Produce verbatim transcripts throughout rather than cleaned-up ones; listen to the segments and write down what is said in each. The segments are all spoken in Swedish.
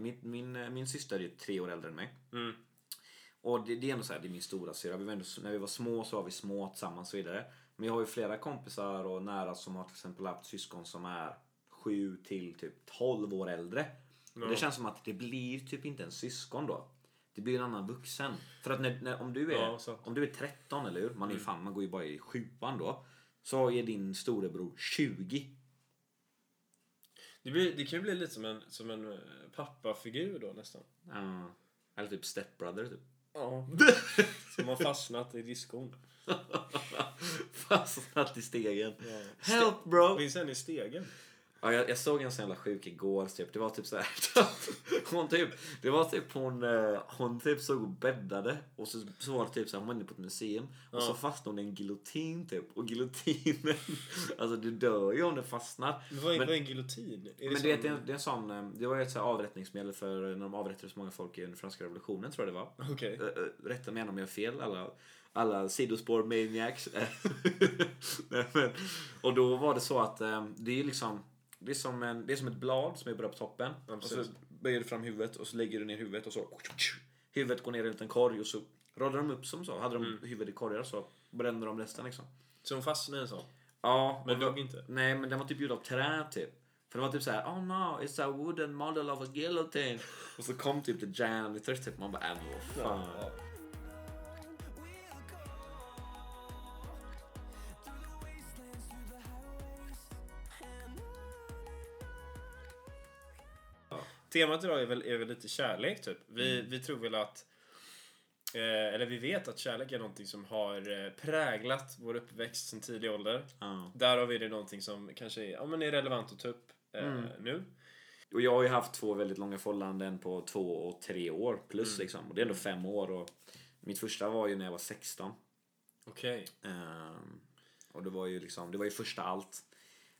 min, min, min syster är tre år äldre än mig. Mm. Och det, det är ändå så här, det är min stora syster. Vi var ändå, när vi var små så var vi små tillsammans och så vidare. Men jag har ju flera kompisar och nära som har till exempel haft syskon som är sju till typ tolv år äldre. No. Det känns som att det blir typ inte en syskon då. Det blir en annan vuxen. För att när, när, om, du är, ja, om du är tretton, eller hur? Man, är mm. fan, man går ju bara i sjuan då. Så är din storebror tjugo. Det, blir, det kan ju bli lite som en, som en pappafigur då nästan. Ja. Eller typ stepbrother typ. Ja. Som har fastnat i diskon. Fastnat i stegen. Ja. Help bro. Finns en i stegen? Ja, jag, jag såg en sån jävla sjuk igår typ. Det var typ så här hon typ det var typ hon hon typ såg och bäddade och så, så var det typ så här, hon var inne på ett museum och ja. Så fastnade hon i en giljotin typ och giljotinen alltså det dör ju om den fastnar. Men vad är, men, vad är en giljotin? Är det men det, en, det är en sån, det var ju ett så här avrättningsmedel för när de avrättade så många folk i den franska revolutionen tror jag det var. Okej. Okay. Rätta mig om jag har fel alla alla sidospår maniacs. Nej, men, och då var det så att det är liksom Det är, som en, det är som ett blad som är bara på toppen. Absolut. Och så böjer du fram huvudet och så lägger du ner huvudet och så huvudet går ner i en korg och så radar de upp som så. Hade de mm. huvudet i korgar så brände de resten liksom. Så de fastnade en så? Ja. Men dog inte? Nej, men den var typ gjord av trä typ. För det var typ så här: oh no, it's a wooden model of a guillotine. Och så kom typ the Jan i törst typ. Man bara, äh vad fan. Ja. Temat idag är väl, är väl lite kärlek typ. Vi, mm. vi tror väl att eh, eller vi vet att kärlek är någonting som har eh, präglat vår uppväxt sedan tidig ålder. Ah. Där har vi det någonting som kanske är, ja, men är relevant att ta upp eh, mm. nu. Och jag har ju haft två väldigt långa förhållanden på två och tre år plus mm. liksom. Och det är ändå fem år och mitt första var ju när jag var sexton. Okej. Okay. Um, och det var ju liksom, det var ju första allt.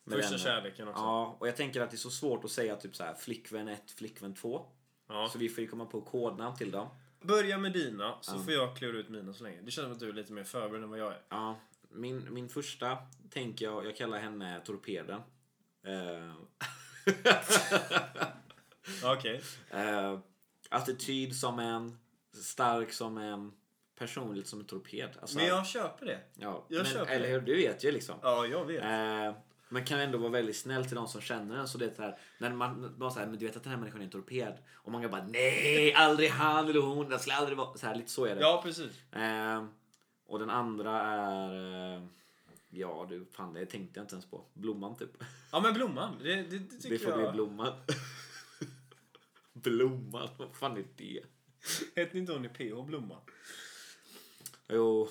Första kärleken också. Ja, och jag tänker att det är så svårt att säga typ så här flickvän ett, flickvän två. Ja. Så vi får ju komma på kodnamn till dem. Börja med dina, så mm. får jag klura ut mina så länge. Det känns som att du är lite mer förberedd än vad jag är. Ja, min, min första tänker jag, jag kallar henne torpeden. Uh... Okej. Okay. Uh, attityd som en, stark som en, personligt som en torped. Alltså, men jag köper det. Ja, jag men, köper eller hur, du vet ju liksom. Ja, jag vet. Uh, Man kan ändå vara väldigt snäll till de som känner den. Så det är så här, när man bara såhär, men du vet att den här människan är en torped. Och man kan bara, nej, aldrig han eller hon. Den skulle aldrig vara, så här, lite så är det. Ja, precis. Eh, och den andra är, eh, ja du, fan det tänkte jag inte ens på. Blomman typ. Ja, men blomman, det, det, det tycker jag. Det får jag... bli blomman. Blomman, vad fan är det? Hette inte hon i P H Blomman? Jo...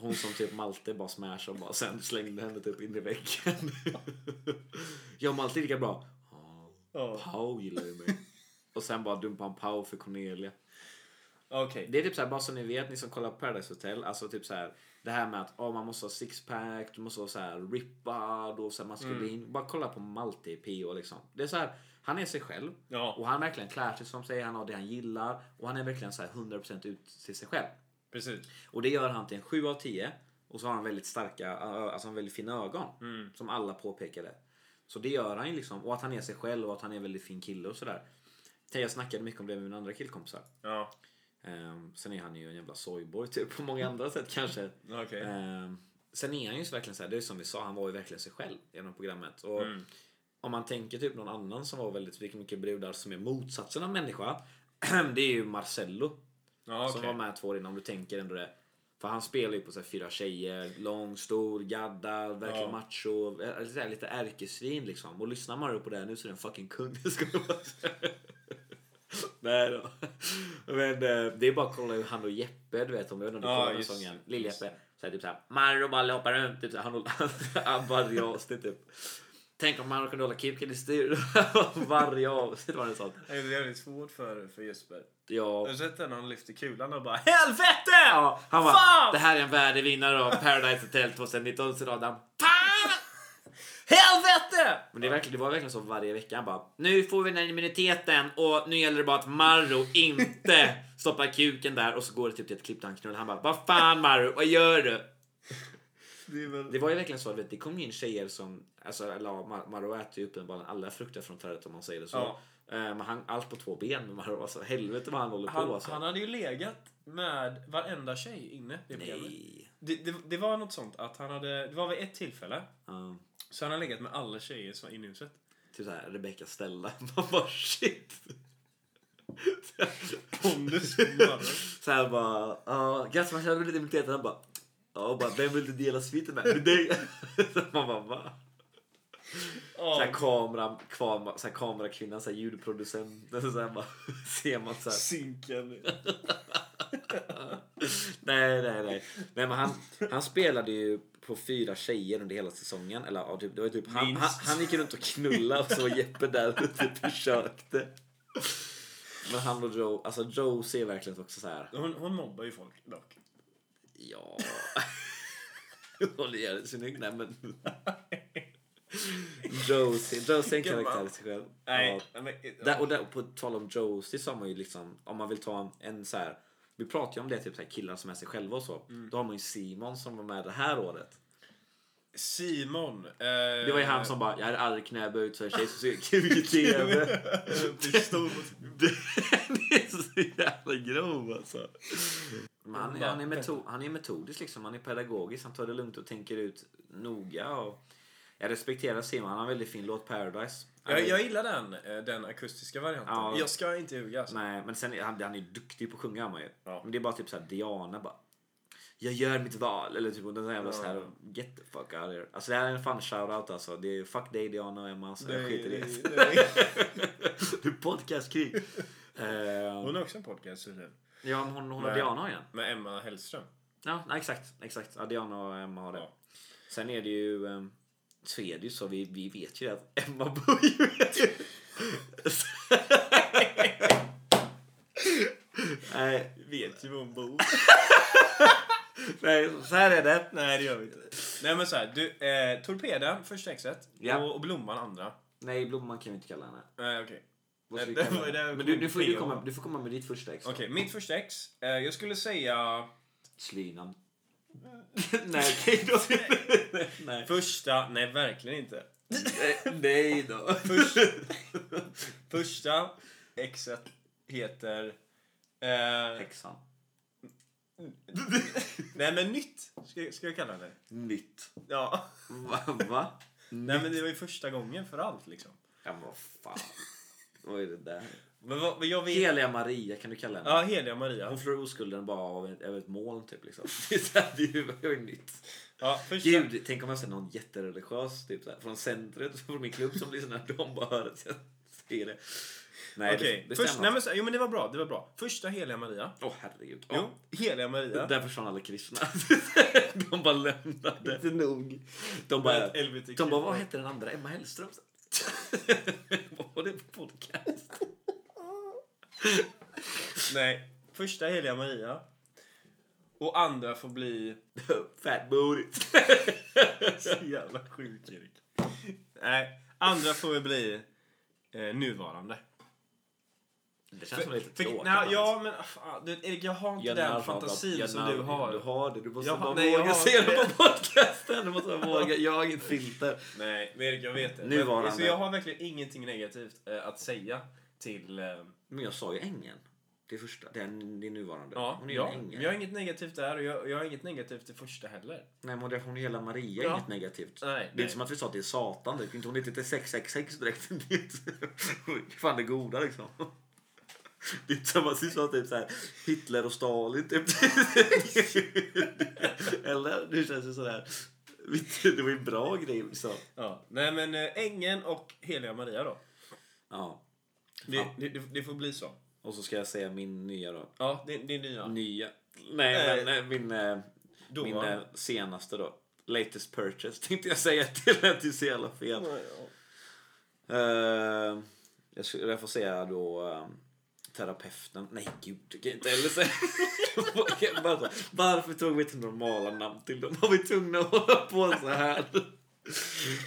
Hon som typ Malte bara smash och bara sen slängde henne typ in i väggen. Jag och Malte är lika bra. Oh, Pau gillar ju mig. Och sen bara dumpa en Pau för Cornelia. Okay. Det är typ så här, bara så ni vet, ni som kollar Paradise Hotel. Alltså typ så här, det här med att oh, man måste ha sixpack, du måste ha så här rippad och så här maskulin. Mm. Bara kolla på Malte Pio liksom. Det är så här, han är sig själv. Ja. Och han verkligen klär sig som sig, han har det han gillar. Och han är verkligen så här hundra procent ut till sig själv. Precis. Och det gör han till en sju av tio. Och så har han väldigt starka, alltså väldigt fina ögon. Mm. Som alla påpekade. Så det gör han ju liksom. Och att han är sig själv och att han är en väldigt fin kille och sådär. Jag snackade mycket om det med mina andra killkompisar. Ja. um, Sen är han ju en jävla soyboy typ. På många andra sätt kanske. Okay. um, Sen är han ju verkligen så här. Det är som vi sa, han var ju verkligen sig själv genom programmet. Och mm. om man tänker typ någon annan som var väldigt mycket brudar som är motsatsen av människa. Det är ju Marcello. Ah, som okay. var med två år innan, om du tänker ändå det. För han spelar ju på så här, fyra tjejer. Lång, stor, gaddad, verkligen ah. macho. Lite, lite ärkesvin liksom. Och lyssnar man på det här nu så är det en fucking kung. Nej då. Men det är bara att kolla hur han och Jeppe, du vet om du kollar ah, den sången. Lill-Jeppe. Så här, typ såhär, Marro bara hoppar runt. Typ, så här, han och varje avsnitt typ. Tänk om Marro kunde hålla kipken i styr. Varje avsnitt var det sånt. Det är väldigt svårt för, för Jesper. Ja. Jag har sett när han lyfter kulan och bara helvete! Ja, han bara, fan! Det här är en värdevinnare av Paradise Hotel tjugonitton. Så han, helvete! Men det, är verkligen, det var verkligen så varje vecka. Han bara, nu får vi den här immuniteten. Och nu gäller det bara att Marro inte stoppar kuken där. Och så går det typ till ett klipp där han knullar. Han bara, vad fan Marro, vad gör du? Det, väl... det var ju verkligen så, vet, det kom in tjejer som alltså, Marro äter ju uppenbarligen alla frukter från trädet om man säger det så. Ja. Men han, allt på två ben. Men man, alltså, helvete vad han håller han, på alltså. Han hade ju legat med varenda tjej inne i programmet. Det, det, det var något sånt att han hade, det var vid ett tillfälle uh. så han hade legat med alla tjejer som var inne i huset. Typ såhär Rebecca, Stella. Man bara shit. Pondus. Såhär bara uh, Grattis man känner lite immunitet. Han bara oh, bara vem vill du dela sviten med? Med dig. Man bara va? Oh. Såhär kamera, kvar, såhär kamerakvinnan, såhär ljudproducenten, såhär bara ser man såhär synken. nej, nej, nej Nej men han, han spelade ju på fyra tjejer under hela säsongen. Eller ja, typ, det var typ han, han, han gick runt och knullade. Och så var Jeppe där och typ försökte. Men han och Joe, alltså Joe ser verkligen också såhär hon, hon mobbar ju folk dock. Ja. Hon gör det snyggt. Nej men Josie, Josie är en karaktär i sig själv. Nej, ja. men, där, och, där, och på tal om Josie så har man ju liksom, om man vill ta en, en så här, vi pratar ju om det typ så här killar som är sig själva och så. Mm. Då har man ju Simon som var med det här året. Simon eh, det var ju han som bara jag hade aldrig knäböjt så här tjej som ser kul i tv. Det är stor. Det är så jävla grov alltså. Men han, han, är metod, han är metodisk liksom. Han är pedagogisk, han tar det lugnt och tänker ut noga. Och jag respekterar Simon, han har en väldigt fin låt, Paradise. Jag, jag gillar den, den akustiska varianten. Ja. Jag ska inte ljuga. Alltså. Nej, men sen han, han är duktig på att sjunga, man ju. Ja. Men det är bara typ så här Diana bara jag gör mitt val eller typ den jävla ja. så här get the fuck out of here. Alltså det här är en fan shoutout alltså. Det är fuck dig Diana och Emma så nej, jag skiter i det. Nej. Du podcastkrig. uh, hon är också en podcast eller? Ja, men hon hon med, har Diana igen. Med Emma Hellström. Ja, nej, exakt, exakt. Ja, Diana och Emma har det. Ja. Sen är det ju um, så är det ju så, vi, vi vet ju att Emma bor nej, vet ju var hon bor. Nej, så här är det. Nej, det gör vi inte. Nej, men så här, du, eh, torpeden, första exet, ja. och, och blomman, andra. Nej, blomman kan vi inte kalla henne. Nej, okej. Okay. Men du, du, får, du, komma, du får komma med ditt första ex. Okej, okay, mitt första ex, eh, jag skulle säga... Slynan. nej, nej, då. nej, nej. Första, nej verkligen inte. nej, nej då. Första, första exet heter eh, häxan. nej men nytt. Ska, ska jag kalla det? Nytt. Ja. Va? Va? Nej men det var ju första gången för allt liksom. Ja men vad fan. Vad är det där? Men vad, men jag vet... Helja Maria kan du kalla henne. Ja, Helja Maria. Hon förlorar oskulden bara av ett, av ett moln typ liksom. Det är så här, det är ju nytt. Ja, första... Gud, tänk om jag ser någon jättereligiös typ så här, från centret från min klubb som lyssnar liksom, de bara hör att jag ser det. Nej, okay. det, det Först, nej men så, jo men det var bra, det var bra. Första Helja Maria. Åh oh, herregud. Oh. Jo, Helja Maria. Där försvann alla kristna. de bara lämnade. Inte nog. De bara de, de bara vad hette den andra? Emma Hellström. Vad var det på podcast? Nej, första Helja Maria. Och andra får bli fat booty. Så jävla sjuk Erik. Nej, andra får vi bli eh, nuvarande. Det känns för, som lite tråkigt. Ja, men ah, du, Erik, jag har inte jag den fantasin jag, som jag, du har. Du har det, du måste jag, bara nej, våga se det på podcasten. Du måste våga, jag har inget filter. Nej, men Erik, jag vet det. Nuvarande. Så jag har verkligen ingenting negativt eh, att säga till... Eh, men jag sa ju ängen. Det första, det är, det är nuvarande. Ja, hon är ja, men jag har inget negativt där och jag, jag har inget negativt i första heller. Nej, men det, hon är hela Maria ja. inget negativt. Nej, det är nej. inte som att vi sa att det är satan. Det är inte hon är inte sex sex sex direkt. Fan det goda liksom. Det är samma som typ så här Hitler och Stalin typ. Eller det känns ju så här. Det var ju bra grej så. Ja, nej men ängen och Helja Maria då. Ja. Det, det, det får bli så. Och så ska jag säga min nya då. Ja, det, det är nya. Nya. Nej, äh, men min då. min senaste då. Latest purchase tänkte jag säga till att du ser alla fel. Ja, ja. Uh, jag skulle jag får säga då um, terapeuten. Nej gud, jag kan inte heller säga. Varför, varför tog vi inte normala namn till dem? Har vi tvungna att hålla på så här?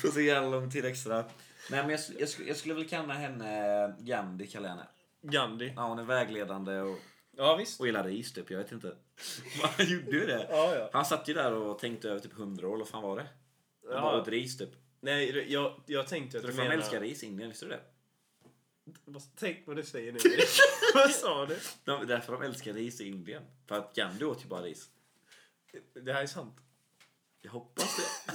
Så så jävla lång tid extra. Nej men jag, jag, jag, skulle, jag skulle väl kalla henne Gandhi, kallar jag henne. Gandhi. Ja, hon är vägledande och, ja, visst. Och gillar ris typ, jag vet inte. Han gjorde ju det. Ja, ja. Han satt ju där och tänkte över typ hundra år, vad fan var det? Han ja. bara åt ris typ. Nej, jag, jag tänkte att du menar... älskar ris, Indien, visste du det? Tänk vad du säger nu. Vad sa du? De, därför de älskar ris i Indien. För att Gandhi åt ju bara ris. Det här är sant. Jag hoppas det.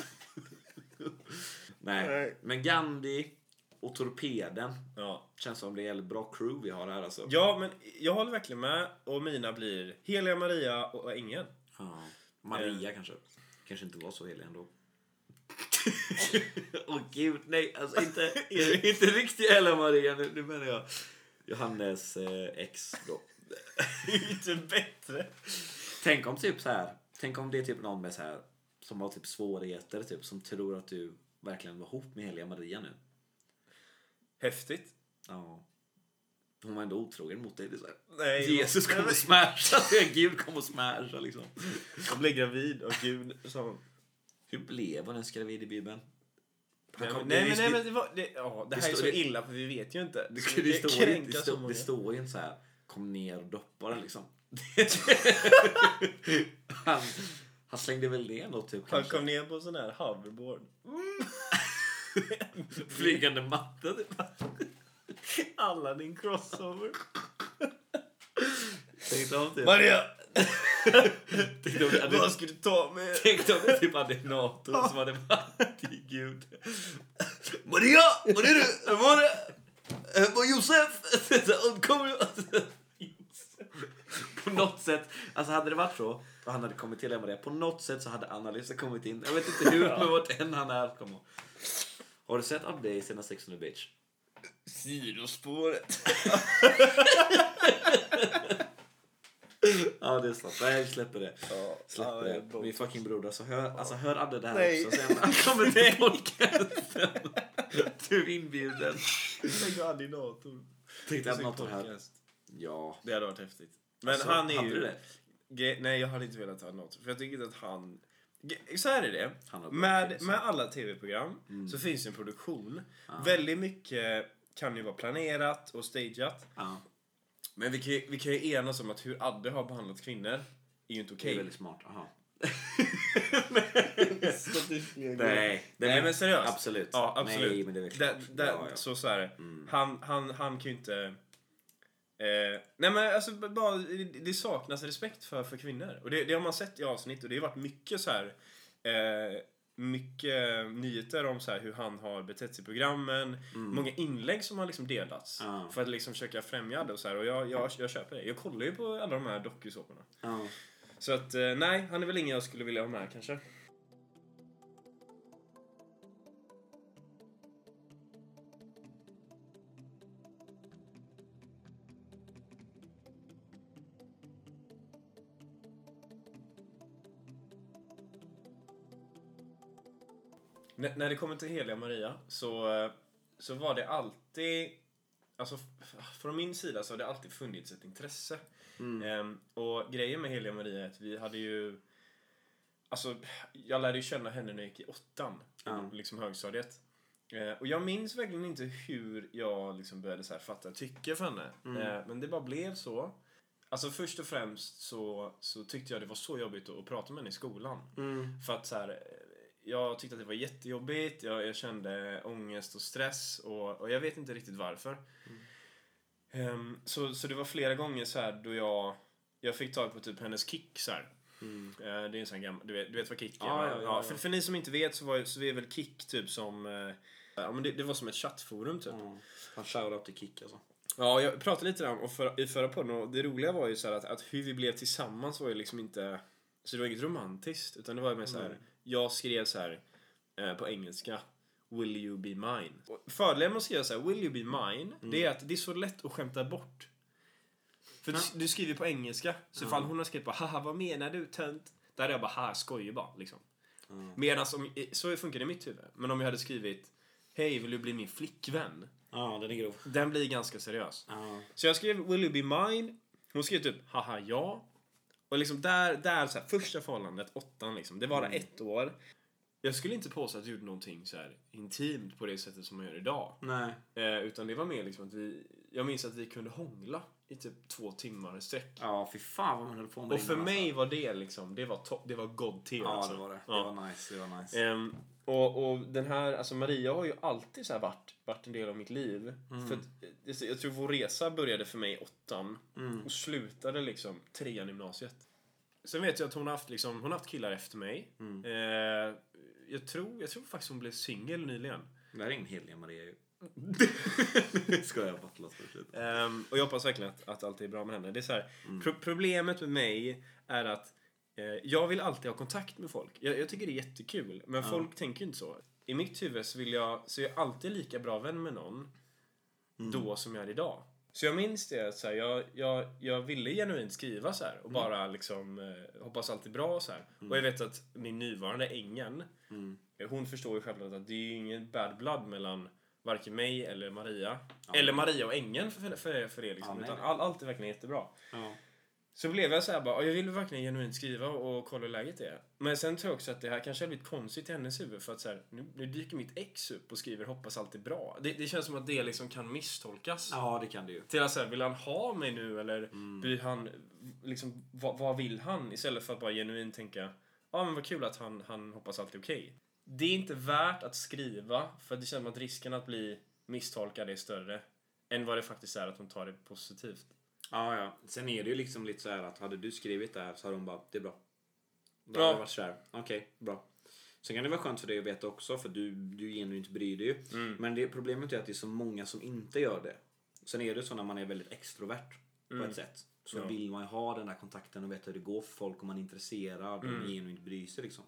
Nej. Nej. Men Gandhi och torpeden. Ja. Känns som det är en bra crew vi har här alltså. Ja, men jag håller verkligen med. Och mina blir Helja Maria och ingen. Ja. Maria eh. kanske. Kanske inte var så helig ändå. Åh oh, gud, nej. Alltså inte, inte riktigt Helja Maria. Nu, nu menar jag Johannes eh, ex då. Inte bättre. Tänk om typ så här. Tänk om det är typ någon med så här. Som har typ svårigheter typ. Som tror att du verkligen var ihop med Helja Maria nu. Häftigt. Ja. Hon var ändå otrogen mot dig. Det är så här. Nej, Jesus kommer att smärsa. Gud kommer att smärsa liksom. Jag blev gravid och Gud sa. Hur blev hon ens gravid i Bibeln? Nej, kom, nej, men, nej men det var... Det, ja, det, det här stå, är så illa för vi vet ju inte. Det, det, det, det, står, det, det, stå, det står ju inte så här. Kom ner och doppa den liksom. han, han slängde väl ner något typ. Han kanske. Kom ner på sån här hoverboard. Mm. Flygande matta typ. Alla din crossover. Tänkte om typ. Maria! Tänkte om det. Vad ska du ta med? Tänkte om det typ hade NATO som hade varit i Gud. Maria! Vad är du? Vad var det? Vad Josef? Kommer jag? På något sätt. Alltså hade det varit så. Och han hade kommit till Maria. På något sätt så hade Anna-Lisa kommit in. Jag vet inte hur. Men vart än han är kommer. Har du sett Adde i sina sexhundra bitch? Sidospåret. Ja, det är sant. Nej, släpper det. Ja, släpper ja, det. Bort. Vi fucking broder. Så hör, ja. Alltså, hör Adde det här. Nej. Också. Sen kommer till podcasten. Du är inbjuden. Tänk att Adde i dator. Tänk att Adde här. Ja. Det hade varit häftigt. Men alltså, han är ju... Ge, nej, jag hade inte velat ha något. För jag tycker inte att han... Ge, så här är det. Med, med alla tv-program mm. så finns en produktion. Ah. Väldigt mycket kan ju vara planerat och stageat. Ah. Men vi kan, vi kan ju enas om att hur Adde har behandlat kvinnor är ju inte okej. Okay. Det är väldigt smart, aha. nej, nej, nej, men seriöst. Absolut. Ja, absolut. Nej, men det är verkligen da, da, ja, ja. Så, så här, mm. han, han, han kan ju inte... Eh, nej men alltså bara, det saknas respekt för, för kvinnor. Och det, det har man sett i avsnitt. Och det har varit mycket så här eh, mycket nyheter om så här hur han har betett sig i programmen. Mm. Många inlägg som har liksom delats ah. för att liksom försöka främja det och så här. Och jag, jag, jag köper det. Jag kollar ju på alla de här dokusåporna ah. Så att eh, nej, han är väl ingen jag skulle vilja ha med kanske. N- när det kommer till Helja Maria så, så var det alltid, alltså från min sida så har det alltid funnits ett intresse. Mm. Ehm, och grejen med Helja Maria är att vi hade ju, alltså jag lärde ju känna henne när jag gick i åttan, mm. liksom högstadiet. Ehm, och jag minns verkligen inte hur jag liksom började så här fatta tycke för henne. Mm. Ehm, men det bara blev så. Alltså först och främst så, så tyckte jag det var så jobbigt att, att prata med henne i skolan. Mm. För att så här... Jag tyckte att det var jättejobbigt. Jag, jag kände ångest och stress. Och, och jag vet inte riktigt varför. Mm. Um, så, så det var flera gånger så här då jag... Jag fick tag på typ hennes kick så här. Mm. Uh, det är en sån gammal... Du vet, du vet vad kick är? Ah, ja, ja, ja. För, för ni som inte vet så var så är väl kick typ som... Uh, ja, men det, det var som ett chattforum typ. Mm. Han shoutout till kick alltså. Ja, jag pratade lite om och för, i förra podden. Och det roliga var ju så här att, att hur vi blev tillsammans var ju liksom inte... Så det var inget romantiskt. Utan det var ju mer så här... Mm. Jag skrev så här eh, på engelska. Will you be mine? Fördelen med att skriva så här. Will you be mine? Mm. Det är att det är så lätt att skämta bort. För mm. du, du skriver på engelska. Så mm. fan hon har skrivit på. Haha vad menar du tönt? Där är jag bara. Haha skojar bara. Liksom. Mm. Medan om. Så funkar det i mitt huvud. Men om jag hade skrivit. Hej vill du bli min flickvän? Ja den är grov. Den blir ganska seriös. Mm. Så jag skrev will you be mine? Hon skrev typ. Haha ja. Och liksom där, där så här, första förhållandet, åttan liksom, det var mm. ett år. Jag skulle inte påstå att jag gjorde någonting så här intimt på det sättet som man gör idag. Nej. Eh, utan det var mer liksom att vi, jag minns att vi kunde hångla i typ två timmar i sträck. Ja, fy fan vad man höll på med. Och för mig alltså. Var det liksom, det var to- det var god te. Ja, alltså. Det var det. Ja. Det var nice, det var nice. Um, och, och den här, alltså Maria har ju alltid så här varit, varit en del av mitt liv. Mm. För att, jag tror vår resa började för mig åttan mm. och slutade liksom trean gymnasiet. Sen vet jag att hon har haft, liksom, hon har haft killar efter mig. Mm. Eh, jag, tror, jag tror faktiskt hon blev singel nyligen. Det här är ingen Helja Maria ju. Ska jag battlas för lite. Eh, och jag hoppas verkligen att, att allt är bra med henne. Det är så här, mm. pro- problemet med mig är att eh, jag vill alltid ha kontakt med folk. Jag, jag tycker det är jättekul. Men mm. folk tänker inte så. I mitt huvud så vill jag, så är jag alltid lika bra vän med någon mm. då som jag är idag. Så jag minns det att så här, jag, jag, jag ville genuint skriva så här. Och mm. bara liksom eh, hoppas allt är bra och så här. Mm. Och jag vet att min nuvarande ängeln, mm. hon förstår ju självklart att det är ju ingen bad blood mellan varken mig eller Maria. Ja. Eller Maria och ängeln för, för, för er liksom. Ja, utan all, allt är verkligen jättebra. Ja. Så blev jag så här bara, jag vill verkligen genuint skriva och kolla hur läget är. Men sen tror jag också att det här kanske har blivit konstigt i hennes huvud. För att så här, nu, nu dyker mitt ex upp och skriver hoppas allt är bra. Det, det känns som att det liksom kan misstolkas. Ja, det kan det ju. Till att så här, vill han ha mig nu? Eller mm. blir han, liksom, vad, vad vill han? Istället för att bara genuint tänka, ja ah, men vad kul att han, han hoppas allt är okej. Okay. Det är inte värt att skriva. För det känns som att risken att bli misstolkad är större. Än vad det faktiskt är att hon tar det positivt. Ja, ja. Sen är det ju liksom lite så här att hade du skrivit det här så hade hon bara, det är bra. Då hade ja. Varit så här, okej, okay, bra. Sen kan det vara skönt för dig att veta också, för du, du genuint bryr dig ju. Mm. Men det, problemet är att det är så många som inte gör det. Sen är det så när man är väldigt extrovert mm. på ett sätt. Så ja. Vill man ju ha den här kontakten och veta hur det går för folk om man är intresserad mm. och genuint bryr sig liksom.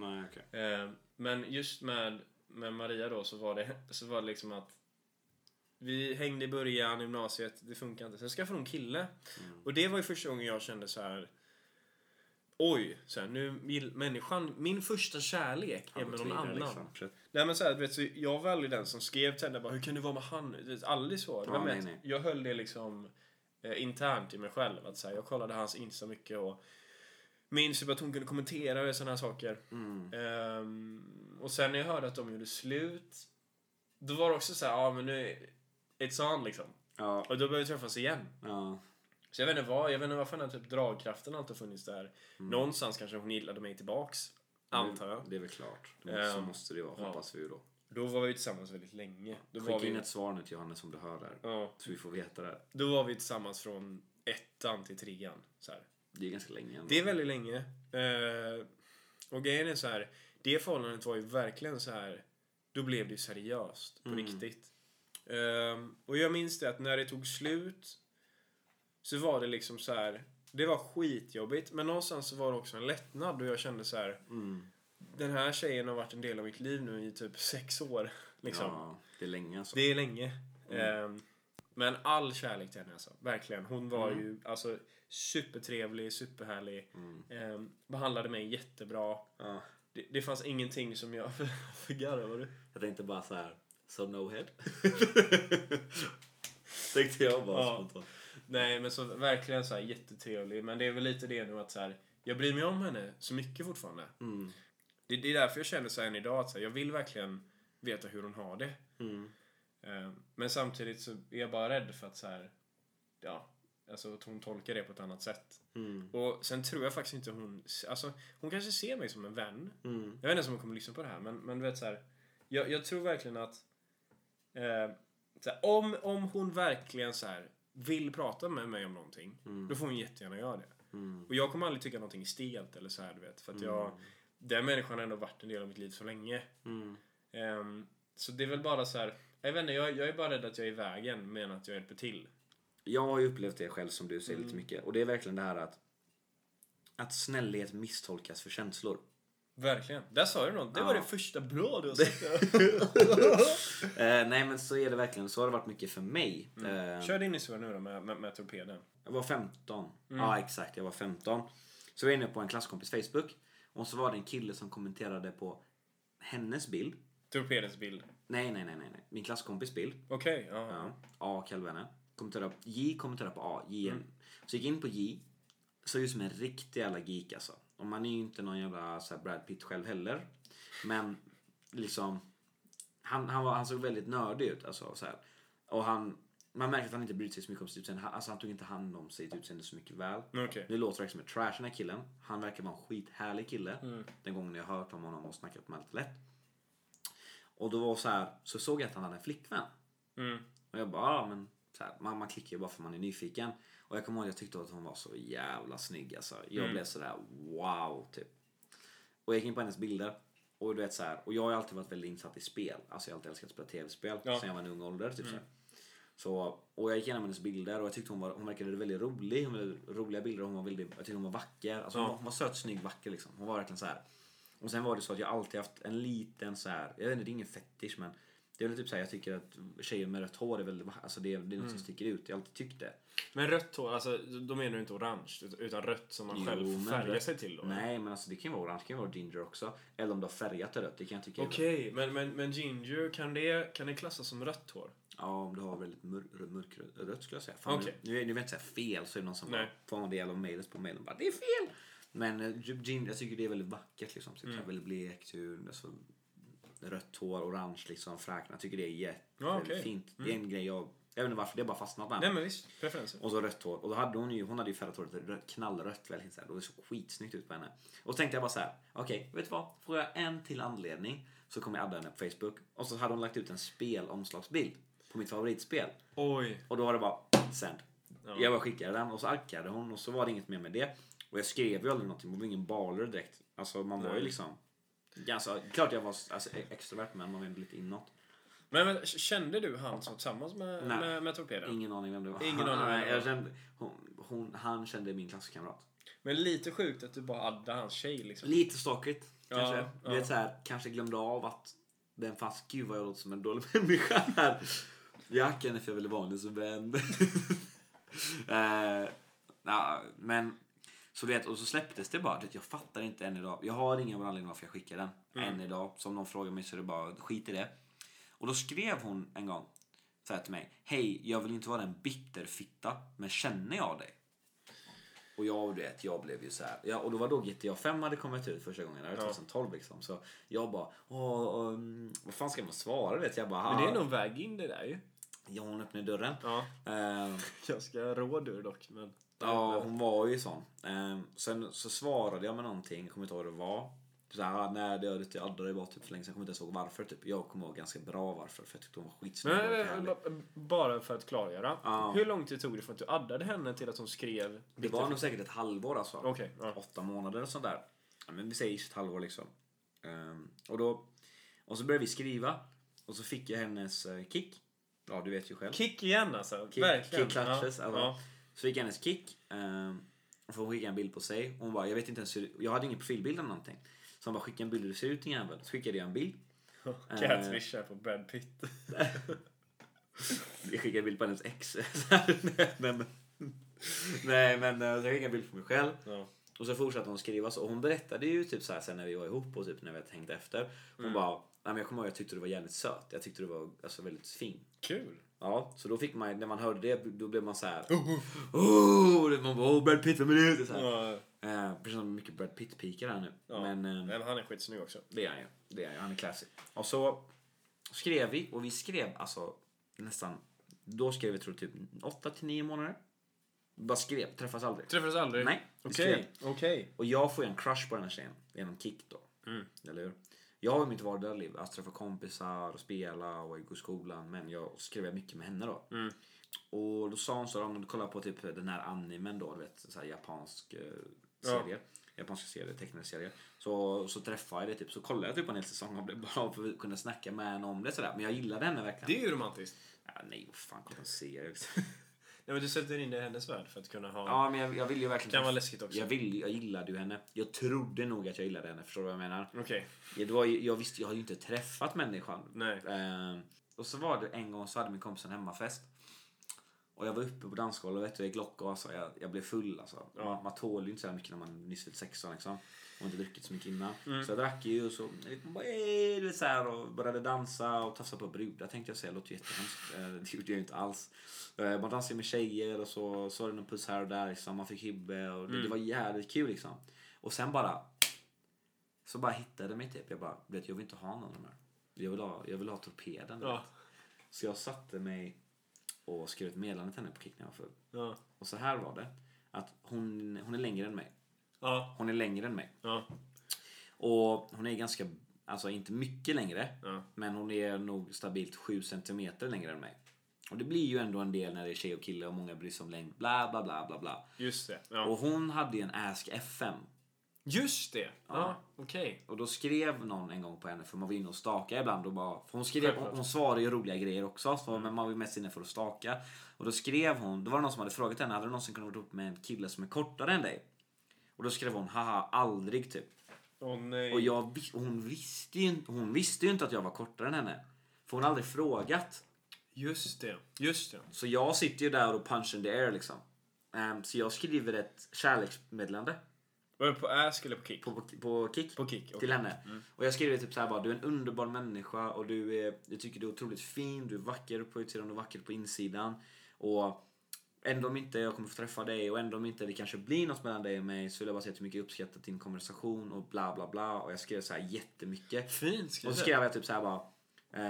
Nej, okay. eh, men just med, med Maria då så var, det, så var det liksom att vi hängde i början, gymnasiet, det funkar inte. Sen skaffade hon kille. Mm. Och det var ju första gången jag kände så här, oj, så här, nu människan, min första kärlek han är med någon annan. Liksom. Nej men så här, vet du, jag var aldrig den som skrev till henne bara, hur kan du vara med han? Det är aldrig så. Ja, nej, nej. Jag höll det liksom eh, internt i mig själv. Att så här, jag kollade hans Insta mycket och minns ju att hon kunde kommentera och sådana här saker. Mm. Um, och sen när jag hörde att de gjorde slut, då var det också så här, ja ah, men nu it's on liksom. Ja. Och då började vi träffas igen. Ja. Så jag vet inte vad, jag vet inte varför den här typ dragkraften alltid funnits där. Mm. Någonstans kanske hon gillade mig tillbaks. Antar jag. Det är väl klart. Um, så måste det vara, hoppas ja. Vi då. Då var vi tillsammans väldigt länge. Då Skicka var vi... in ett svar nu till Johannes som du hör där. Ja. Så vi får veta det. Då var vi tillsammans från ettan till trean. Så här. Det är ganska länge. Ändå. Det är väldigt länge. Uh, och grejen är så här, det förhållandet var ju verkligen så här, då blev det ju seriöst på mm. riktigt. Uh, och jag minns det att när det tog slut så var det liksom så här, det var skitjobbigt, men någonstans så var det också en lättnad och jag kände så här, mm. den här tjejen har varit en del av mitt liv nu i typ sex år liksom. Ja, det är länge alltså. Det är länge. Mm. Uh, Men all kärlek till henne alltså. Verkligen. Hon var mm. ju alltså supertrevlig, superhärlig. Mm. Eh, behandlade mig jättebra. Ja. Det, det fanns ingenting som jag förgarvade. Jag tänkte bara så här, so no head. tänkte jag bara ja. Spontant. Nej men så verkligen så här jättetrevlig. Men det är väl lite det nu att så här, jag bryr mig om henne så mycket fortfarande. Mm. Det, det är därför jag känner så här än idag att så här, jag vill verkligen veta hur hon har det. Mm. Men samtidigt så är jag bara rädd för att så här, ja, alltså att hon tolkar det på ett annat sätt. Mm. Och sen tror jag faktiskt inte hon, alltså hon kanske ser mig som en vän. Mm. Jag vet inte om hon kommer lyssna på det här, men men du vet så här, jag jag tror verkligen att eh, så här, om om hon verkligen så här vill prata med mig om någonting, mm. då får hon jättegärna göra det. Mm. Och jag kommer aldrig tycka någonting är stelt eller så här, du vet, för att jag mm. den människan har ändå varit en del av mitt liv så länge. Mm. Eh, så det är väl bara så här, jag vet inte, jag, jag är bara rädd att jag är i vägen men att jag hjälper till. Jag har ju upplevt det själv som du säger mm. lite mycket. Och det är verkligen det här att att snällhet misstolkas för känslor. Verkligen, där sa du något. Det ja. Var det första bra du har sagt. eh, Nej men så är det verkligen. Så har det varit mycket för mig. mm. eh, Kör din historia nu då med, med, med torpeden. Jag var femton, mm. ja exakt, jag var femton. Så var jag inne på en klasskompis Facebook. Och så var det en kille som kommenterade på hennes bild. Torpedens bild? Nej, nej, nej, nej. Min klasskompis bild. Okej, okay, ja. ja. A och Kalvene. J kommenterade på A. J. Mm. Så gick in på J. Så just som en riktig jävla geek alltså. Och man är ju inte någon jävla så här Brad Pitt själv heller. Men liksom... Han, han, var, han såg väldigt nördig ut. Alltså, så här. Och han... Man märker att han inte brydde sig så mycket om sitt utseende. Alltså han tog inte hand om sitt utseende så mycket väl. Okay. Nu låter det som en trash den här killen. Han verkar vara en skithärlig kille. Mm. Den gången jag hört om honom och snackat med allt lätt. Och då var så här, så såg jag att han hade en flickvän. Mm. Och jag bara, ja, men så här, man, man klickar ju bara för man är nyfiken. Och jag kommer ihåg att jag tyckte att hon var så jävla snygg. Alltså. Jag mm. blev så där, wow, typ. Och jag gick in på hennes bilder. Och du vet så här, och jag har alltid varit väldigt insatt i spel. Alltså jag har alltid älskat att spela tv-spel. Ja. Sen jag var en ung ålder, typ mm. så här. Så, och jag gick igenom hennes bilder och jag tyckte hon, var, hon verkade väldigt rolig. Hon var roliga bilder och hon var väldigt, jag tyckte hon var vacker. Alltså, ja. hon, var, hon var söt, snygg, vacker liksom. Hon var verkligen så här. Och sen var det så att jag alltid haft en liten så här, jag vet inte, det är ingen fetisch, men det är väl typ så här, jag tycker att tjejer med rött hår är väldigt, alltså det, det är något mm. som sticker ut. Jag har alltid tyckt det. Men rött hår, alltså då menar du inte orange utan rött som man jo, själv färgar sig till då? Nej, men alltså det kan ju vara orange, det kan vara ginger också. Eller om du har färgat det rött, det kan jag tycka. Okej, okay, men, men, men ginger, kan det, kan det klassas som rött hår? Ja, om du har väldigt mörkrött mörk, rött skulle jag säga. Fan, okay. Nu, nu, nu vet jag säga fel, så är det någon som Nej. Bara får en del av mejlet på mejlen och bara, det är fel! Men uh, jag tycker det är väldigt vackert liksom. Typ, mm. väldigt blekt, alltså, rött hår, orange liksom, fräkna. Jag tycker det är jättefint. Ja, okay. mm. Det är en grej jag, jag vet inte varför, det är bara fastnat med. Nej, men visst, preferenser. Och så rött hår. Och då hade hon ju, hon hade ju färgat håret knallrött väl. Och det såg skitsnyggt ut på henne. Och så tänkte jag bara så här: okej, okay, vet du vad? Får jag en till anledning så kommer jag adda henne på Facebook. Och så hade hon lagt ut en spelomslagsbild på mitt favoritspel. Oj. Och då var det bara sänd. Ja. Jag bara skickade den och så arkade hon och så var det inget mer med det. Och jag skrev ju aldrig någonting, man var ingen baller direkt. Alltså man var Nej. Ju liksom ganska, klart jag var alltså, extrovert, men man var lite inåt. Men, men kände du han som tillsammans med, med, med torpeden? Ingen aning vem det var. Ingen aning vem det var. Jag kände, hon, hon, han kände min klasskamrat. Men lite sjukt att du bara hade hans tjej liksom. Lite stalkigt kanske. Ja, ja. Du vet såhär, kanske glömde av att den fast, gud vad jag låter som en dålig människa här. Jag hackade henne för jag ville vara en så vän. uh, nah, men... Så vet, och så släpptes det bara. Jag fattar inte än idag. Jag har ingen anledning varför jag skickar den mm. än idag. Som någon frågar mig så är det bara skit i det. Och då skrev hon en gång så här till mig: hej, jag vill inte vara en bitter fitta, men känner jag dig? Och jag vet, jag blev ju så här. Ja, och då var då G T A fem hade kommit ut första gången. Det var tjugohundratolv liksom. Så jag bara, åh, um, vad fan ska man svara? Vet jag bara, ha. Men det är någon väg in det där ju. Ja, hon öppnade dörren. Ja. Uh, jag ska rå dörr dock, men... Ja, hon var ju sån. Um, sen så svarade jag med någonting. Jag kommer inte ihåg vad det var. Så här, nej, det gör det till Adde. Det var typ för länge sedan. Jag kommer inte ihåg varför. Typ. Jag kommer ihåg ganska bra varför. För jag tyckte hon var skitsnygg. Bara för att klargöra. Uh. Hur lång tid tog det från att du addade henne till att hon skrev? Det var nog säkert ett halvår alltså. Okay, uh. Åtta månader och sånt där. Ja, men vi säger ett halvår liksom. Um, och då... Och så började vi skriva. Och så fick jag hennes uh, kick. Ja, du vet ju själv. Kick igen alltså. Kick, verkligen. Kick clutches. Ja. Alltså. Ja. Så fick jag hennes kick. Um, och hon skickade en bild på sig. Hon bara, jag vet inte ens hur... Jag hade ingen profilbild eller någonting. Så hon bara, skicka en bild hur det ser ut igen väl. Så skickade jag en bild. Catfishar på Brad Pitt. Jag skickade en bild på hennes ex. nej, men, nej, men jag skickade en bild på mig själv. Ja. Och så fortsatte hon skriva. Och hon berättade ju typ så här sen när vi var ihop och typ när vi hade hängt efter. Hon mm. bara, nej men jag kommer ihåg, jag tyckte du var jävligt söt. Jag tyckte du var alltså väldigt fin. Kul. Ja, så då fick man, när man hörde det, då blev man så här. Oh, oh, man bara, oh, Brad Pitt, vem är det? Precis som mm. eh, mycket Brad Pitt-pikar här nu. Ja. Men, eh, men han är skitsnygg också. Det är han ju, det är han, han är classic. Och så skrev vi, och vi skrev alltså nästan, då skrev vi tror typ åtta till nio månader. Bara skrev, träffas aldrig. Träffas aldrig? Nej, okej, okej. Okay. Okay. Och jag får ju en crush på den här tjejen, genom kick då. Mm. Eller hur? Jag har ju mitt vardagliv, att träffa kompisar och spela och gå i skolan. Men jag skrev mycket med henne då. Mm. Och då sa hon så, om du kollar på typ den här animen då, du vet, så här japansk eh, serie. Ja. Japanska serier, tecknade serier. Så, så träffade jag det typ, så kollade jag typ på en hel säsong av det, bara för att kunna snacka med henne om det sådär. Men jag gillade henne verkligen. Det är ju romantiskt. Ja, nej, vad fan, kolla på en serie också. Nej, men du sätter in det i hennes värld för att kunna ha... Ja, men jag, jag vill ju verkligen... Det kan vara läskigt också. Jag, vill, jag gillade ju henne. Jag trodde nog att jag gillade henne, förstår du vad jag menar? Okej. Okay. Jag, det var ju, jag visste, jag har ju inte träffat människan. Nej. Eh, och så var det en gång, så hade min kompis en hemmafest. Och jag var uppe på dansgolvet och jag gick lock och alltså, jag, jag blev full alltså. Ja. Man, man tål ju inte så mycket när man är nyss vid sexton liksom. och inte druckit så mycket innan. Mm. Så jag drack ju och så bara, ey, så här, och började dansa och tassa på brudar. Tänkte jag säga, låter jättehemskt. Det gjorde jag inte alls. Man dansade med tjejer och så såg det någon puss här och där liksom. Man fick hibbe och det, mm. det var jävligt kul liksom. Och sen bara så bara hittade mig typ. Jag bara, vet jag vill inte ha någon mer. Jag vill ha, jag vill ha torpeden. Ja. Så jag satte mig och skrev ett meddelande till henne på kick när jag var full. Ja. Och så här var det. Att hon, hon är längre än mig. Ja. Hon är längre än mig. Ja. Och hon är ganska, alltså inte mycket längre. Ja. Men hon är nog stabilt sju centimeter längre än mig. Och det blir ju ändå en del när det är tjej och kille och många bryr sig om längd. Bla bla bla bla bla. Just det. Ja. Och hon hade ju en Ask F M. Just det. Ja, ah, okej. Okay. Och då skrev någon en gång på henne, för man var inne och staka ibland och bara, för hon skrev, hon, hon svarade ju roliga grejer också så, mm. men man var ju mest inne för att staka. Och då skrev hon, då var det någon som hade frågat henne, hade du någonsin kunnat vara ihop med en kille som är kortare än dig? Och då skrev hon, haha, aldrig typ. Oh, nej. Och jag, och hon visste ju inte, hon visste ju inte att jag var kortare än henne, för hon hade aldrig frågat. Just det. Just det. Så jag sitter ju där och punch in the air liksom. Um, så jag skriver ett kärleksmeddelande. Var på Ask eller på Kick? På, på, på Kick. På Kick, okay. Till henne. Mm. Och jag skrev typ så här bara, du är en underbar människa och du, är, du tycker du är otroligt fin, du är vacker på utsidan och vacker på insidan. Och ändå om inte jag kommer få träffa dig och ändå om inte det kanske blir något mellan dig och mig, så vill jag bara säga att mycket uppskattat din konversation och bla bla bla. Och jag skrev så här jättemycket. Fint skrev. Och så skrev jag typ så här bara,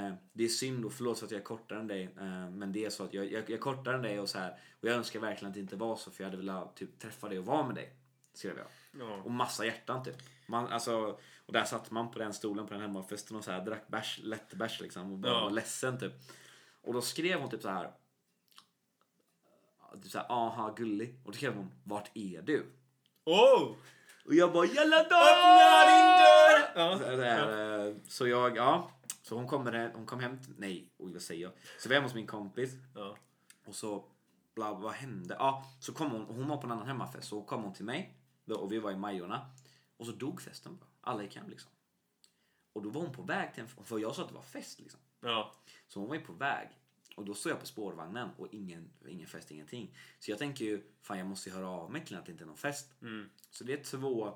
eh, det är synd och förlåt för att jag är kortare än dig, eh, men det är så att jag, jag, jag är kortare än dig och så här. Och jag önskar verkligen att det inte var så, för jag hade velat typ träffa dig och vara med dig. Skrev jag. Ja. Och massa hjärtan typ. Man, alltså, och där satt man på den stolen på den hemmafesten och så här drack bärs, lätt bärs liksom, och bara ja. Var ledsen typ. Och då skrev hon typ så här, typ så här, aha gullig. Och då skrev hon, vart är du? Oh! Och jag bara, jävla dörr! Öppna din dörr! Ja. Så, där, så jag, ja. Så hon kom, hon kom hem, nej, oj vad säger jag. Så vi var hos min kompis. Ja. Och så, bla, vad hände? Ja, så kom hon, hon var på en annan hemmafest, så kom hon till mig. Och vi var i Majorna. Och så dog festen bara. Alla gick hem liksom. Och då var hon på väg till en, för jag sa att det var fest liksom. Ja. Så hon var ju på väg. Och då stod jag på spårvagnen. Och ingen, ingen fest, ingenting. Så jag tänker ju, fan jag måste höra av mig till att det inte är någon fest. Mm. Så det är två.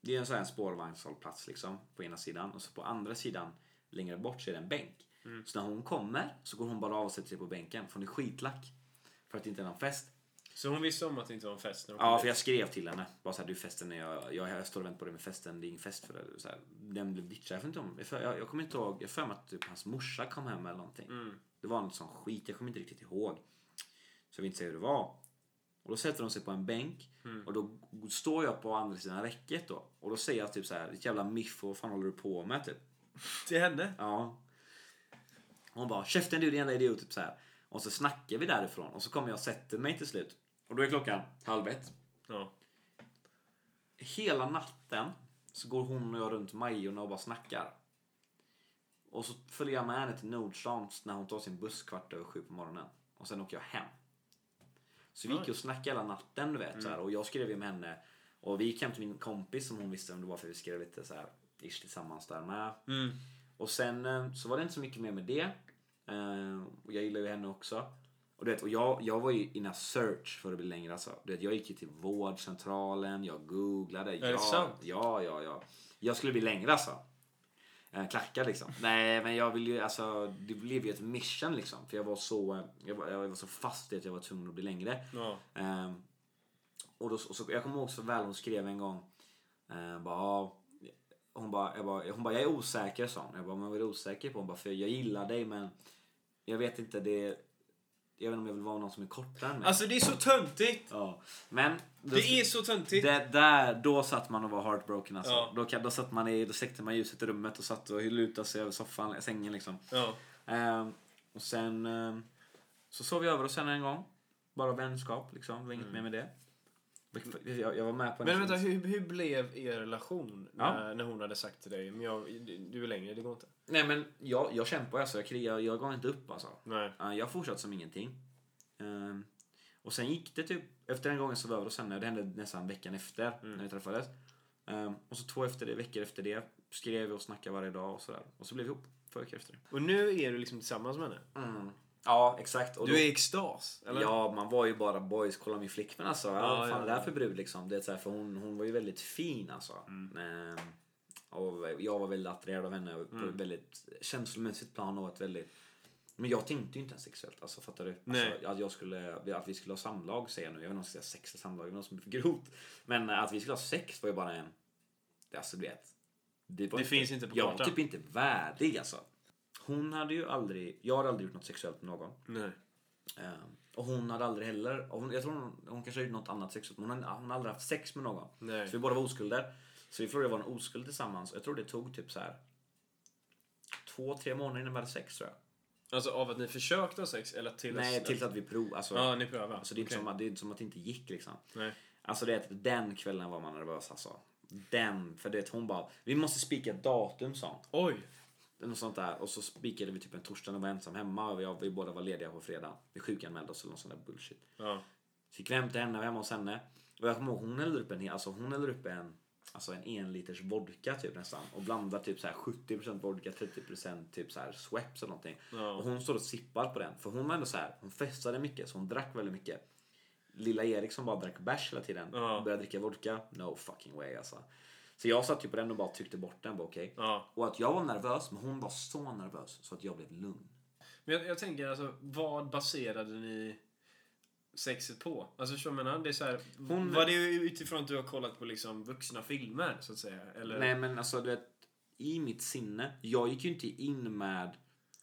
Det är en sån här spårvagnshållplats liksom. På ena sidan. Och så på andra sidan, längre bort, så är det en bänk. Mm. Så när hon kommer så går hon bara av och sätter sig på bänken. För hon är skitlack. För att det inte är någon fest. Så hon visste om att det inte var en fest när hon. Ja, för jag skrev till henne. Bara så här, du festen är jag, jag, jag står och väntar på det med festen. Det är ingen fest för det. Så här, den blev ditchad. Jag, jag, jag, jag kommer inte ihåg. Jag för mig att typ, hans morsa kom hem eller någonting. Mm. Det var något sån skit. Jag kommer inte riktigt ihåg. Så jag vill inte säga hur det var. Och då sätter de sig på en bänk. Mm. Och då står jag på andra sidan räcket då. Och då säger jag typ så här, ett jävla miffo, vad fan håller du på med typ? Till henne? Ja. Hon bara, käften du, det enda idiot typ så här. Och så snackar vi därifrån. Och så kommer jag och sätter mig till slut. Och då är klockan halv ett. Ja. Hela natten så går hon och jag runt Majorna och bara snackar. Och så följer jag med henne till Nordstan när hon tar sin buss kvart över sju på morgonen. Och sen åker jag hem. Så vi gick och snackade hela natten, du vet. Mm. Så här, och jag skrev ju med henne. Och vi gick hem till min kompis som hon visste om det var, för vi skrev lite så här ish tillsammans där med. Mm. Och sen så var det inte så mycket mer med det. Och jag gillar ju henne också. Och, du vet, och jag, jag var ju in a search för att bli längre alltså. Du vet, jag gick ju till vårdcentralen. Jag googlade. Jag, ja, ja, ja. Jag skulle bli längre alltså. Klackad liksom. Nej, men jag ville ju, alltså, det blev ju ett mission liksom. För jag var så, jag var, jag var så fast i att jag var tvungen att bli längre. Ja. Um, och, då, och så, jag kommer ihåg så väl, hon skrev en gång. Uh, bara, hon bara, jag bara, hon bara, jag är osäker, sa hon. Jag bara, men vad är du osäker på? Hon bara, för jag gillar dig, men jag vet inte, det, jag vet inte om jag vill vara någon som är kortare än mig. Alltså det är så töntigt. Ja. Men då, det är så töntigt. Det, där då satt man och var heartbroken alltså. Ja. Då kan då satt man i då släckte man ljuset i rummet och satt och lutade sig över soffan, sängen liksom. Ja. Ehm, och sen ehm, så sov vi över och sen en gång bara vänskap liksom, det var inget mm. mer med det. Jag, jag var med på en. Men vänta, hur, hur blev er relation när, ja. när hon hade sagt till dig, men jag, du är längre, det går inte? Nej, men jag, jag kämpar alltså, jag, jag, jag gav inte upp alltså. Nej. Jag fortsatte som ingenting. um, Och sen gick det typ, efter den gången så var det, och sen det hände nästan veckan efter. Mm. När vi träffades. um, Och så två efter det, veckor efter det skrev vi och snackade varje dag och sådär. Och så blev vi ihop två veckor efter det. Och nu är du liksom tillsammans med henne? Mm. Ja, exakt. Och du då, är i extas, eller? Ja, man var ju bara boys, kolla min flickvän alltså. Ja, ja, fan ja, det där för brud liksom. Det är så här, för hon, hon var ju väldigt fin alltså. Mm. Men, och jag var väldigt attraherad av henne mm. på ett väldigt känslomässigt plan och ett väldigt... Men jag tänkte ju inte ens sexuellt, alltså fattar du? Alltså, att, jag skulle, att vi skulle ha samlag, säger jag nu. Jag vet inte om jag ska säga sex eller samlag, men något som är för grovt. Men att vi skulle ha sex var ju bara en... Det, alltså, det, det, det inte, finns inte på kartan. Jag var typ inte värdig alltså. Hon hade ju aldrig... Jag hade aldrig gjort något sexuellt med någon. Nej. Um, och hon hade aldrig heller... Hon, jag tror hon, hon kanske hade gjort något annat sexuellt. Men hon hade, hon hade aldrig haft sex med någon. Nej. Så vi båda var oskulder. Så vi förlorade vara en oskuld tillsammans. Jag tror det tog typ så här... Två, tre månader innan vi hade sex, tror jag. Alltså av att ni försökte ha sex? Eller till Nej, att... tills att vi prov, alltså, ah, ni prövade. Alltså, det, är okay. som, det är inte som att det inte gick liksom. Nej. Alltså det är att den kvällen var man nervös alltså. Den, för det hon bara... Vi måste spika datum, sa hon. Oj! Något sånt där. Och så spikade vi typ en torsdag när jag var ensam hemma. Och jag, vi båda var lediga på fredag. Vi sjukanmälde oss eller någon sån där bullshit. Ja. Fick vi hämta henne och hemma hos henne. Och jag kommer ihåg, hon häller upp en, alltså hon häller upp en, alltså en en liters vodka typ nästan. Och blandar typ så här sjuttio procent vodka, trettio procent typ så här Schweppes eller någonting. Ja. Och hon står och sippar på den. För hon var ändå så här, hon festade mycket. Så hon drack väldigt mycket. Lilla Erik som bara drack bärs hela tiden. Ja. Började dricka vodka. No fucking way alltså. Så jag satt ju på den och bara tryckte bort den, bara okej. Okay. Ja. Och att jag var nervös, men hon var så nervös så att jag blev lugn. Men jag, jag tänker alltså, vad baserade ni sexet på? Alltså så menar det är så här, hon... var det utifrån att du har kollat på liksom vuxna filmer så att säga, eller? Nej, men alltså du vet, i mitt sinne, jag gick ju inte in med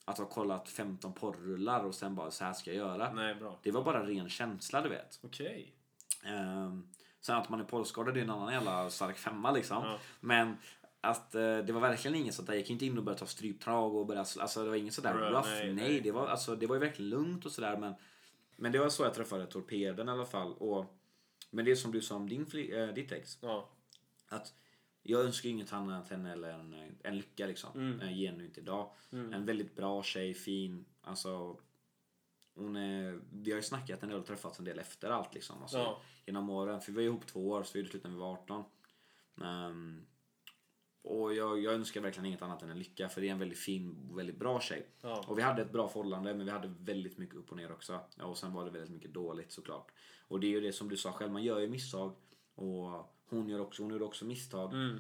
att ha kollat femton porrrullar och sen bara så här ska jag göra. Nej, bra. Det var bara ren känsla, du vet. Okej. Okay. Um... Sen att man är porrskadad, det är en annan jävla stark femma liksom. Ja. Men att eh, det var verkligen ingen sånt där. Jag gick inte in och började ta stryptrag och började, alltså det var ingen sådär rough. Nej, nej. nej, det var alltså det var ju verkligen lugnt och sådär. Men, men det var så jag träffade torpeden i alla fall. Och, men det är som du sa om din fli, äh, ditt ex. Ja. Att jag önskar inget annat än henne eller en, en lycka liksom. Mm. Äh, genuint idag. Mm. En väldigt bra tjej, fin, alltså... Hon är, vi har ju snackat en del och träffats en del efter allt liksom alltså, ja. Genom åren, för vi var ihop två år så vi slutade när vi var arton. um, och jag, jag önskar verkligen inget annat än en lycka, för det är en väldigt fin, väldigt bra tjej. Ja. Och vi hade ett bra förhållande, men vi hade väldigt mycket upp och ner också. Ja, och sen var det väldigt mycket dåligt såklart, och det är ju det som du sa själv, man gör ju misstag och hon gör också, hon gör också misstag. Mm.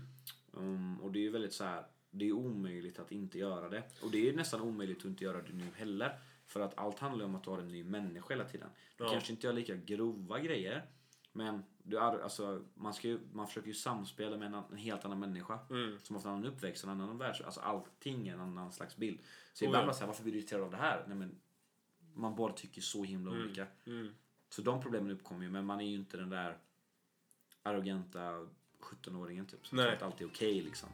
um, och det är ju väldigt så här, det är omöjligt att inte göra det, och det är ju nästan omöjligt att inte göra det nu heller. För att allt handlar om att vara en ny människa hela tiden. Du ja. Kanske inte gör lika grova grejer. Men du är, alltså, man, ska ju, man försöker ju samspela med en, en helt annan människa. Mm. Som har en annan uppväxt, en annan värld. Alltså allting är en annan slags bild. Så oh, ibland ja. bara så här, varför blir du irriterad av det här? Nej, men man bara tycker så himla mm. olika. Mm. Så de problemen uppkommer ju. Men man är ju inte den där arroganta sjutton-åringen typ. Som tror att allt är okej okay, liksom.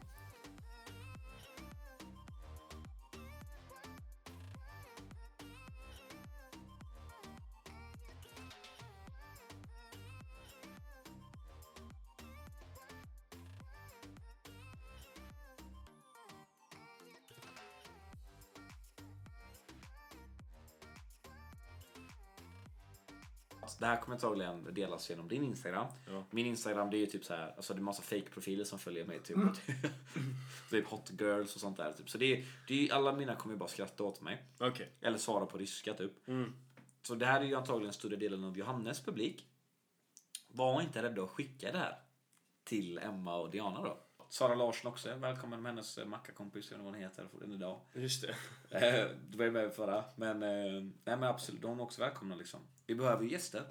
Det här kommer antagligen delas genom din Instagram. Ja. Min Instagram, det är ju typ så här, alltså det är massa fake profiler som följer mig typ. Mm. Typ hot girls och sånt där typ. Så det är, det är alla mina kommer ju bara skratta åt mig. Okay. Eller svara på ryska typ. Mm. Så det här är ju antagligen större delen av Johannes publik. Var inte rädd att skicka det här till Emma och Diana då. Sara Larsson också, välkommen med hennes mackakompis eller vad hon heter för den idag. Just det. Du var ju med förra, men nej, men absolut, de är också välkomna liksom. Vi behöver gäster.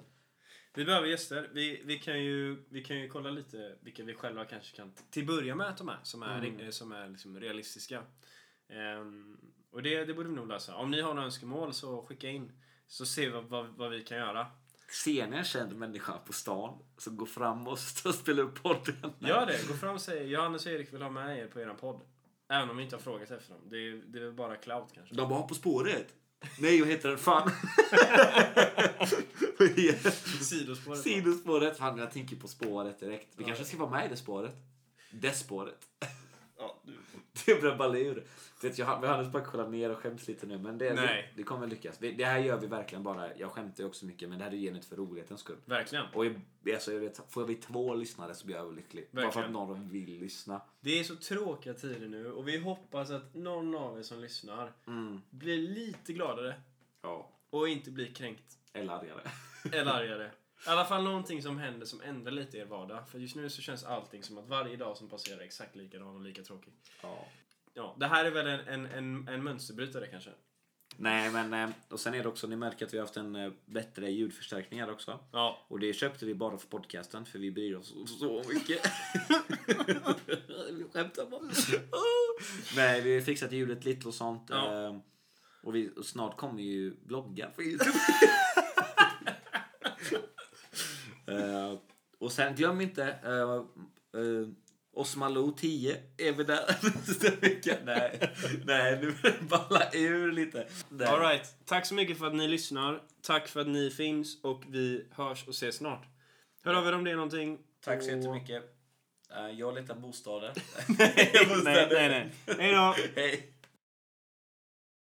Vi behöver gäster. Vi, vi, kan ju, vi kan ju kolla lite vilka vi själva kanske kan till börja med att de är som är, mm. som är liksom realistiska. Um, och det, det borde vi nog lösa. Om ni har några önskemål så skicka in, så ser vi vad, vad, vad vi kan göra. Ser ni en känd människa på stan så gå fram och spela upp podden. Gör det, gå fram och säg Johannes och Erik vill ha med er på er podd. Även om vi inte har frågat efter dem. Det är, det är bara clout kanske. De bara på spåret. Nej, jag heter den fan. Sidospåret. Sidospåret. Fan, jag tänker på spåret direkt. Vi ja. kanske ska vara med i det spåret. Det spåret. Ja, du. Det blir bara ur. Vet, jag har Johannes bara kollat ner och skäms lite nu. Men det, det, det kommer lyckas. Det här gör vi verkligen bara. Jag skämtar ju också mycket. Men det här är ju genet för rolighetens skull. Verkligen. Och jag, alltså, jag vet, får vi två lyssnare så blir jag överlycklig. Bara för att någon vill lyssna. Det är så tråkiga tider nu. Och vi hoppas att någon av er som lyssnar mm. blir lite gladare. Ja. Och inte bli kränkt. Eller argare. Eller argare. I alla fall någonting som händer som ändrar lite i er vardag. För just nu så känns allting som att varje dag som passerar är exakt likadan och lika tråkig. Ja. Ja, det här är väl en, en, en, en mönsterbrytare kanske. Nej, men och sen är det också, ni märker att vi har haft en bättre ljudförstärkning här också. Ja. Och det köpte vi bara för podcasten, för vi bryr oss så mycket. Vi skämtar bara. Nej, vi har fixat ljudet lite och sånt. Ja. Och, vi, och snart kommer ju blogga på YouTube. uh, och sen glöm inte uh, uh, Osmalo tio är vi där nästa vecka. Nej, nej, nu börjar balla ur lite. Nej. All right. Tack så mycket för att ni lyssnar. Tack för att ni finns och vi hörs och ses snart. Hör av er om det är någonting. Tack så jättemycket. Uh, jag letar bostaden. nej, nej, nej, nej. Hej då. Hej.